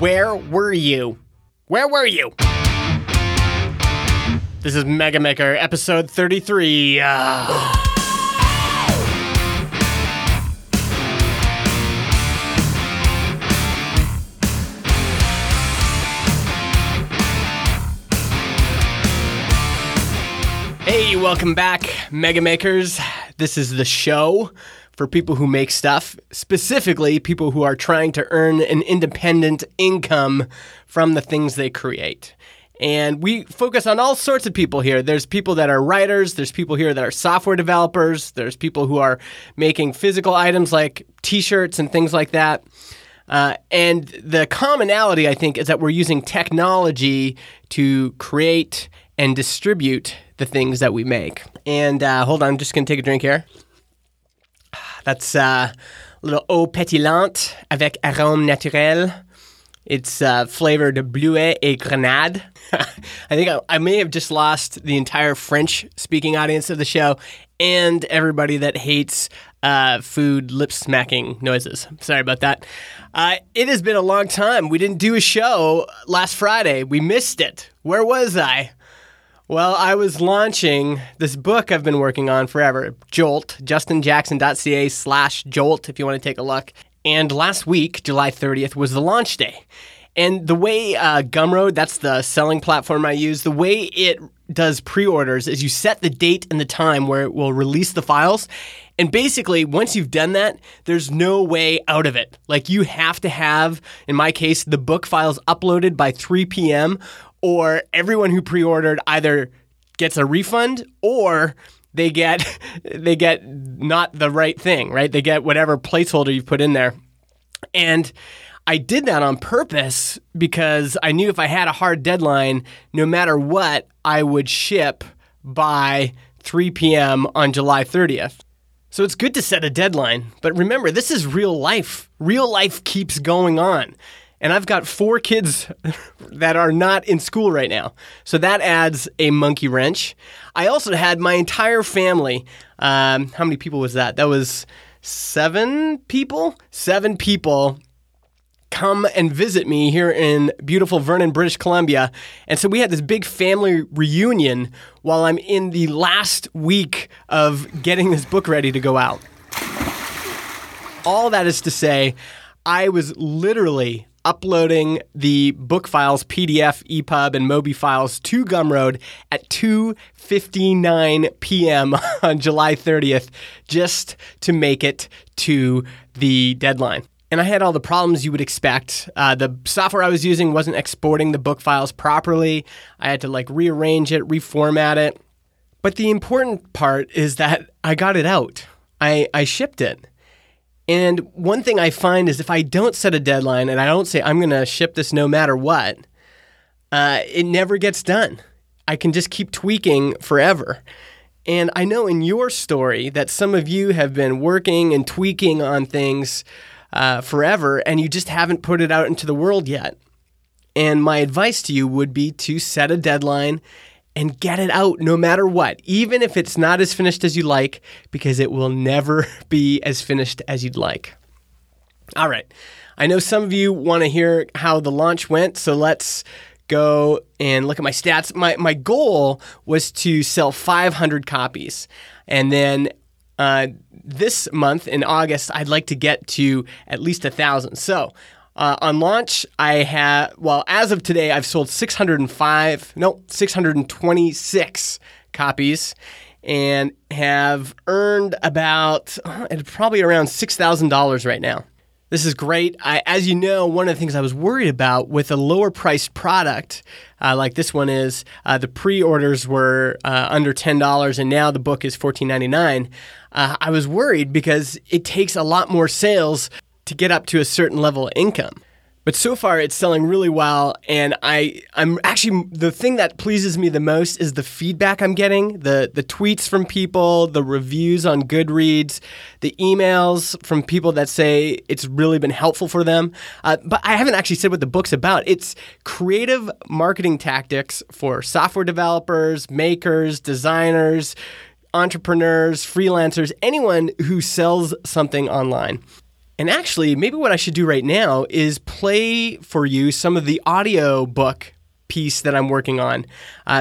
Where were you? Where were you? This is Mega Maker, episode 33. Hey, welcome back, Mega Makers. This is the show for people who make stuff, specifically people who are trying to earn an independent income from the things they create. And we focus on all sorts of people here. There's people that are writers. There's people here that are software developers. There's people who are making physical items like T-shirts and things like that. And the commonality, I think, is that we're using technology to create and distribute the things that we make. And hold on, I'm just going to take a drink here. That's a little eau pétillante avec arôme naturel. It's flavored bleuet et grenade. I think I may have just lost the entire French-speaking audience of the show and everybody that hates food lip-smacking noises. Sorry about that. It has been a long time. We didn't do a show last Friday. We missed it. Where was I? Well, I was launching this book I've been working on forever, Jolt, justinjackson.ca/Jolt if you want to take a look. And last week, July 30th, was the launch day. And the way Gumroad, that's the selling platform I use, the way it does pre-orders is you set the date and the time where it will release the files. And basically, once you've done that, there's no way out of it. Like, you have to have, in my case, the book files uploaded by 3 p.m., or everyone who pre-ordered either gets a refund or they get not the right thing, right? They get whatever placeholder you've put in there. And I did that on purpose because I knew if I had a hard deadline, no matter what, I would ship by 3 p.m. on July 30th. So it's good to set a deadline. But remember, this is real life. Real life keeps going on. And I've got 4 kids that are not in school right now. So that adds a monkey wrench. I also had my entire family. How many people was that? That was 7 people? 7 people come and visit me here in beautiful Vernon, British Columbia. And so we had this big family reunion while I'm in the last week of getting this book ready to go out. All that is to say, I was literally uploading the book files, PDF, EPUB, and MOBI files to Gumroad at 2:59 p.m. on July 30th just to make it to the deadline. And I had all the problems you would expect. The software I was using wasn't exporting the book files properly. I had to rearrange it, reformat it. But the important part is that I got it out. I shipped it. And one thing I find is if I don't set a deadline and I don't say I'm going to ship this no matter what, it never gets done. I can just keep tweaking forever. And I know in your story that some of you have been working and tweaking on things forever and you just haven't put it out into the world yet. And my advice to you would be to set a deadline and get it out no matter what, even if it's not as finished as you like, because it will never be as finished as you'd like. All right. I know some of you want to hear how the launch went, so let's go and look at my stats. My goal was to sell 500 copies. And then this month, in August, I'd like to get to at least 1,000. So on launch, as of today, I've sold 626 copies and have earned probably around $6,000 right now. This is great. As you know, one of the things I was worried about with a lower priced product, like this one is, the pre-orders were under $10 and now the book is $14.99. I was worried because it takes a lot more sales to get up to a certain level of income. But so far it's selling really well, and I'm actually, the thing that pleases me the most is the feedback I'm getting, the tweets from people, the reviews on Goodreads, the emails from people that say it's really been helpful for them. But I haven't actually said what the book's about. It's creative marketing tactics for software developers, makers, designers, entrepreneurs, freelancers, anyone who sells something online. And actually, maybe what I should do right now is play for you some of the audiobook piece that I'm working on.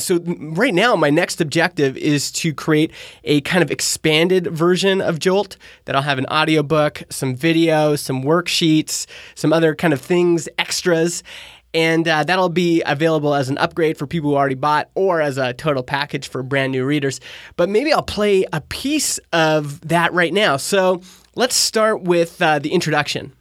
So right now, my next objective is to create a kind of expanded version of Jolt that I'll have an audiobook, some video, some worksheets, some other kind of things, extras. And that'll be available as an upgrade for people who already bought or as a total package for brand new readers. But maybe I'll play a piece of that right now. So let's start with the introduction.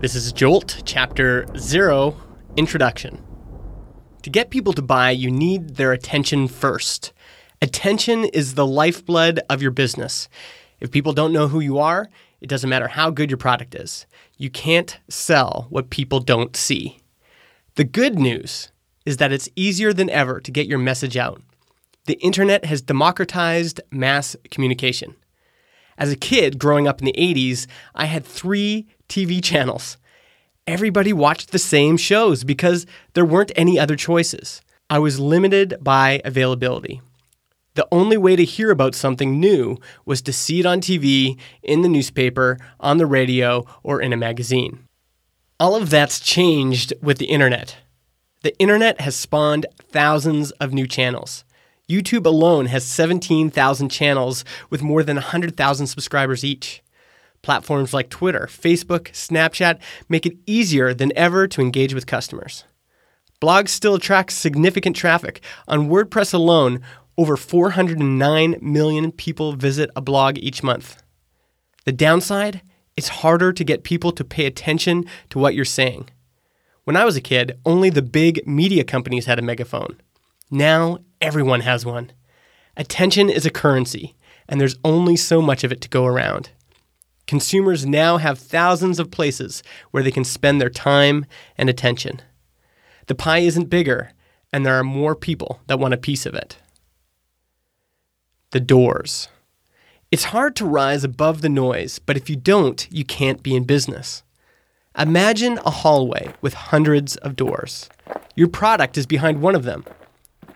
This is Jolt, Chapter 0, Introduction. To get people to buy, you need their attention first. Attention is the lifeblood of your business. If people don't know who you are, it doesn't matter how good your product is. You can't sell what people don't see. The good news is that it's easier than ever to get your message out. The internet has democratized mass communication. As a kid growing up in the 80s, I had 3 TV channels. Everybody watched the same shows because there weren't any other choices. I was limited by availability. The only way to hear about something new was to see it on TV, in the newspaper, on the radio, or in a magazine. All of that's changed with the internet. The internet has spawned thousands of new channels. YouTube alone has 17,000 channels with more than 100,000 subscribers each. Platforms like Twitter, Facebook, Snapchat make it easier than ever to engage with customers. Blogs still attract significant traffic. On WordPress alone, over 409 million people visit a blog each month. The downside? It's harder to get people to pay attention to what you're saying. When I was a kid, only the big media companies had a megaphone. Now, everyone has one. Attention is a currency, and there's only so much of it to go around. Consumers now have thousands of places where they can spend their time and attention. The pie isn't bigger, and there are more people that want a piece of it. The doors. It's hard to rise above the noise, but if you don't, you can't be in business. Imagine a hallway with hundreds of doors. Your product is behind one of them.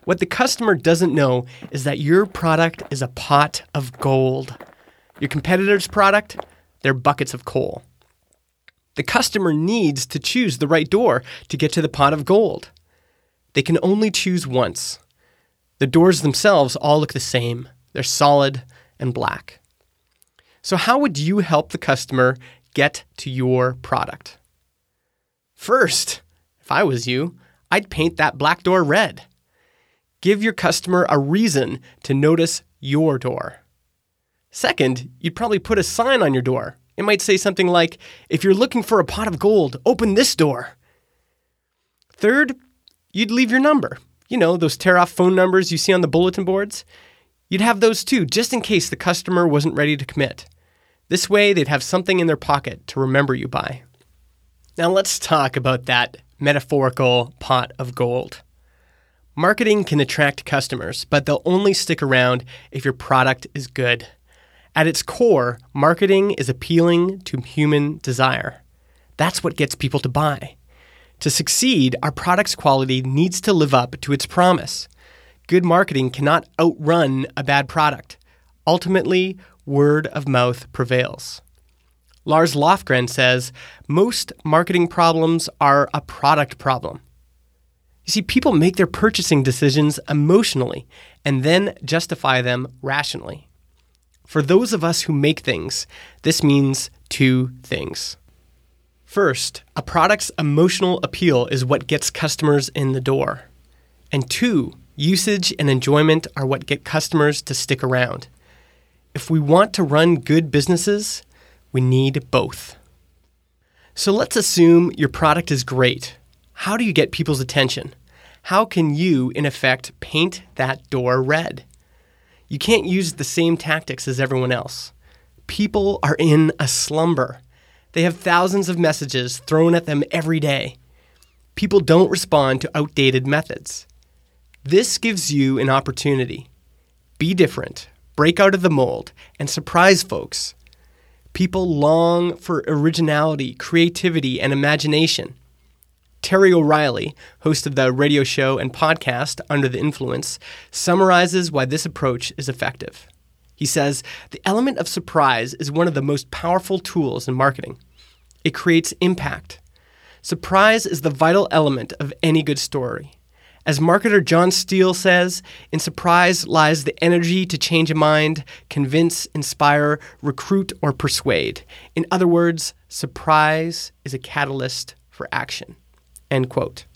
What the customer doesn't know is that your product is a pot of gold. Your competitor's product, they're buckets of coal. The customer needs to choose the right door to get to the pot of gold. They can only choose once. The doors themselves all look the same. They're solid and black. So how would you help the customer get to your product? First, if I was you, I'd paint that black door red. Give your customer a reason to notice your door. Second, you'd probably put a sign on your door. It might say something like, if you're looking for a pot of gold, open this door. Third, you'd leave your number. You know, those tear-off phone numbers you see on the bulletin boards? You'd have those too, just in case the customer wasn't ready to commit. This way, they'd have something in their pocket to remember you by. Now let's talk about that metaphorical pot of gold. Marketing can attract customers, but they'll only stick around if your product is good. At its core, marketing is appealing to human desire. That's what gets people to buy. To succeed, our product's quality needs to live up to its promise. Good marketing cannot outrun a bad product. Ultimately, word of mouth prevails. Lars Lofgren says, most marketing problems are a product problem. You see, people make their purchasing decisions emotionally and then justify them rationally. For those of us who make things, this means 2 things. First, a product's emotional appeal is what gets customers in the door. And 2, usage and enjoyment are what get customers to stick around. If we want to run good businesses, we need both. So let's assume your product is great. How do you get people's attention? How can you, in effect, paint that door red? You can't use the same tactics as everyone else. People are in a slumber. They have thousands of messages thrown at them every day. People don't respond to outdated methods. This gives you an opportunity. Be different, break out of the mold, and surprise folks. People long for originality, creativity, and imagination. Terry O'Reilly, host of the radio show and podcast Under the Influence, summarizes why this approach is effective. He says, the element of surprise is one of the most powerful tools in marketing. It creates impact. Surprise is the vital element of any good story. As marketer John Steele says, in surprise lies the energy to change a mind, convince, inspire, recruit, or persuade. In other words, surprise is a catalyst for action. End quote.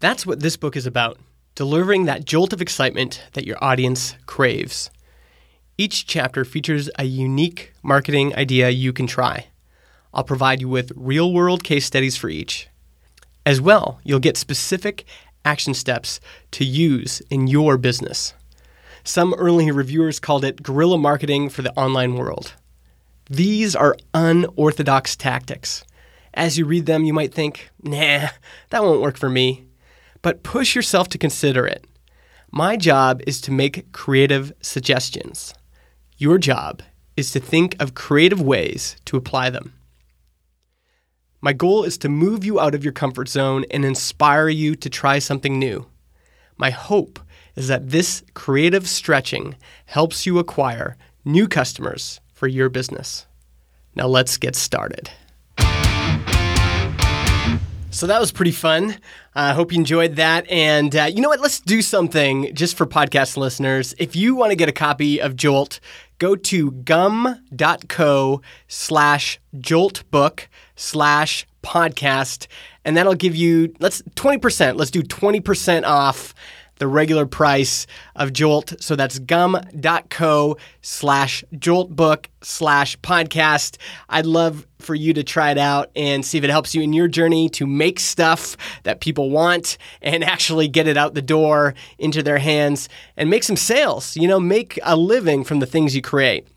That's what this book is about, delivering that jolt of excitement that your audience craves. Each chapter features a unique marketing idea you can try. I'll provide you with real-world case studies for each. As well, you'll get specific action steps to use in your business. Some early reviewers called it guerrilla marketing for the online world. These are unorthodox tactics. As you read them, you might think, nah, that won't work for me. But push yourself to consider it. My job is to make creative suggestions. Your job is to think of creative ways to apply them. My goal is to move you out of your comfort zone and inspire you to try something new. My hope is that this creative stretching helps you acquire new customers for your business. Now let's get started. So that was pretty fun. I hope you enjoyed that. And you know what? Let's do something just for podcast listeners. If you want to get a copy of Jolt, go to gum.co/joltbook/podcast, and that'll give you 20%. Let's do 20% off the regular price of Jolt. So that's gum.co/joltbook/podcast. I'd love for you to try it out and see if it helps you in your journey to make stuff that people want and actually get it out the door into their hands and make some sales, make a living from the things you create.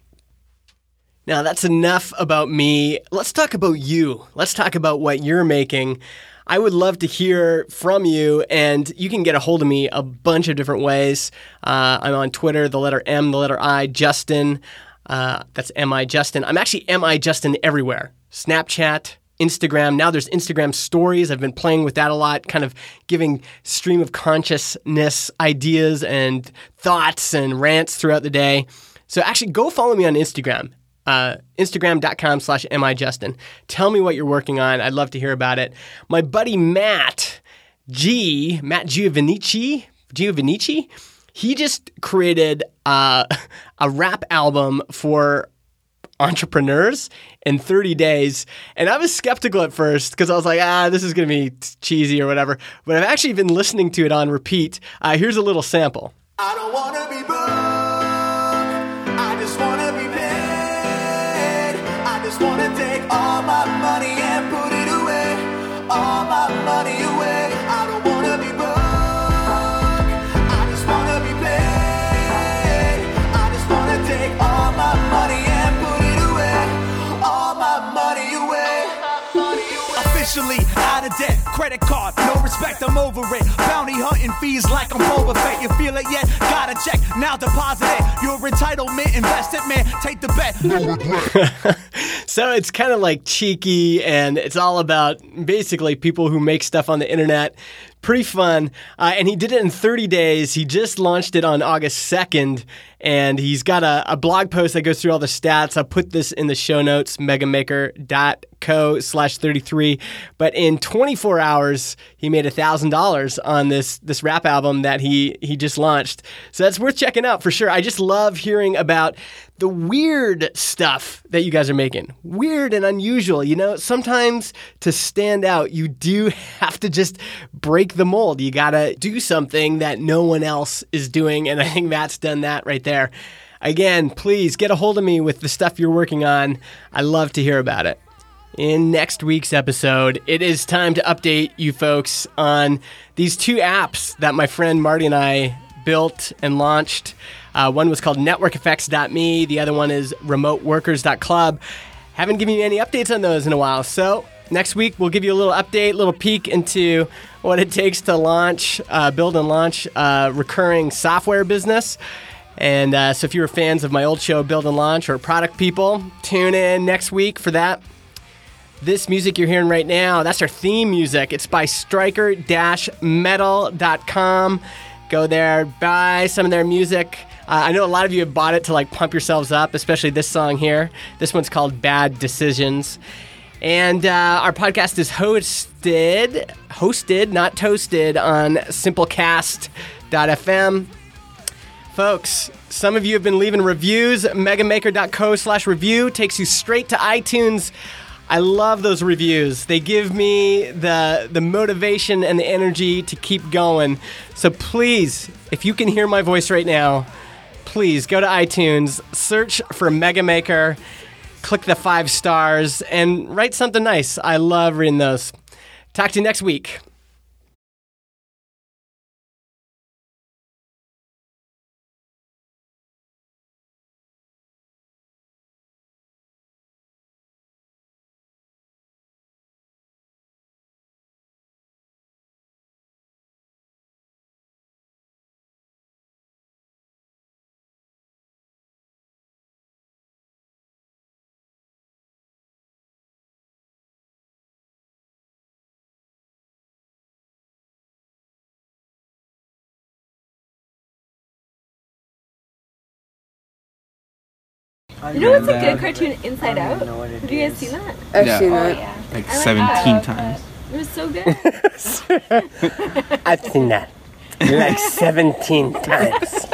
Now, that's enough about me. Let's talk about you. Let's talk about what you're making. I would love to hear from you, and you can get a hold of me a bunch of different ways. I'm on Twitter, the letter M, the letter I, Justin. That's mijustin. I'm actually mijustin everywhere. Snapchat, Instagram. Now there's Instagram stories. I've been playing with that a lot, kind of giving stream of consciousness ideas and thoughts and rants throughout the day. So actually go follow me on Instagram, instagram.com/mijustin. Tell me what you're working on. I'd love to hear about it. My buddy Matt Giovanisci, he just created a rap album for entrepreneurs in 30 days. And I was skeptical at first because I was like, this is going to be cheesy or whatever. But I've actually been listening to it on repeat. Here's a little sample. I don't want to be broke. I just want to be paid. I just want to take all my money and put it away. All my money away. I don't want to be broke. Out of debt, credit card, no respect, I'm over it. Bounty hunting fees like I'm Boba Fett. You feel it yet? Gotta check, now deposit it. Your entitlement, invest it, man, take the bet. So it's kind of like cheeky, and it's all about basically people who make stuff on the internet. Pretty fun. And he did it in 30 days. He just launched it on August 2nd. And he's got a blog post that goes through all the stats. I'll put this in the show notes, megamaker.co/33. But in 24 hours, he made $1,000 on this rap album that he just launched. So that's worth checking out for sure. I just love hearing about the weird stuff that you guys are making. Weird and unusual. Sometimes to stand out, you do have to just break the mold. You gotta do something that no one else is doing, and I think Matt's done that right there. Again, please get a hold of me with the stuff you're working on. I love to hear about it. In next week's episode, it is time to update you folks on these two apps that my friend Marty and I built and launched. One was called NetworkEffects.me. The other one is RemoteWorkers.club. Haven't given you any updates on those in a while, so next week, we'll give you a little update, a little peek into what it takes to build and launch a recurring software business. And so if you were fans of my old show, Build and Launch, or product people, tune in next week for that. This music you're hearing right now, that's our theme music. It's by striker-metal.com. Go there, buy some of their music. I know a lot of you have bought it to like pump yourselves up, especially this song here. This one's called Bad Decisions. And our podcast is hosted, not toasted, on simplecast.fm. Folks, some of you have been leaving reviews. megamaker.co/review takes you straight to iTunes. I love those reviews. They give me the motivation and the energy to keep going. So please, if you can hear my voice right now, please go to iTunes, search for Megamaker, click the 5 stars, and write something nice. I love reading those. Talk to you next week. You know what's a good cartoon? Inside Out? Have you guys seen that? I've seen that. Yeah. Like 17 times. It was so good. I've seen that. Like 17 times.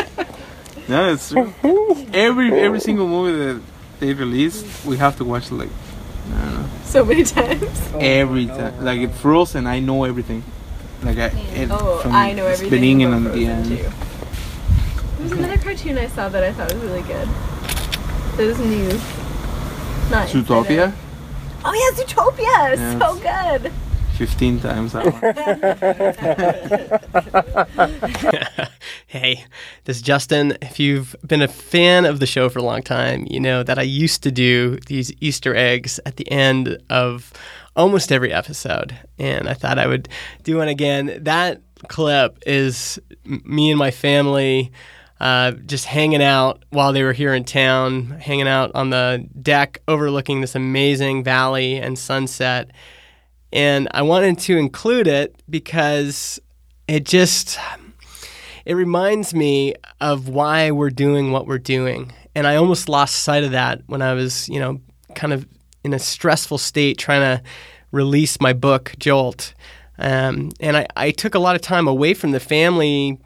No, it's true. Every single movie that they released, we have to watch like, I don't know. So many times? Every time. Like it Frozen, I know everything. Like I know everything. Spinning and on the end. Too. There was another cartoon I saw that I thought was really good. Those news. Nice. Zootopia? Oh yeah, Zootopia! Yeah, so good! 15 times that one. Hey, this is Justin. If you've been a fan of the show for a long time, you know that I used to do these Easter eggs at the end of almost every episode. And I thought I would do one again. That clip is me and my family just hanging out while they were here in town, hanging out on the deck overlooking this amazing valley and sunset. And I wanted to include it because it reminds me of why we're doing what we're doing. And I almost lost sight of that when I was, kind of in a stressful state trying to release my book, Jolt. And I took a lot of time away from the family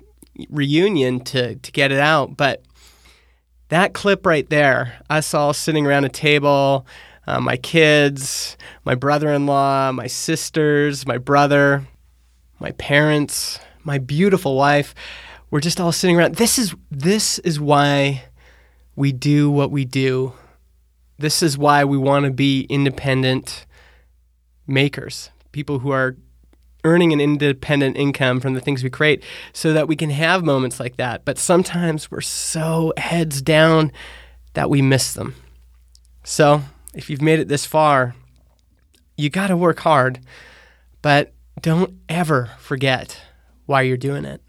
reunion to get it out, but that clip right there, us all sitting around a table, my kids, my brother-in-law, my sisters, my brother, my parents, my beautiful wife, we're just all sitting around. This is why we do what we do. This is why we want to be independent makers, people who are earning an independent income from the things we create so that we can have moments like that. But sometimes we're so heads down that we miss them. So if you've made it this far, you got to work hard, but don't ever forget why you're doing it.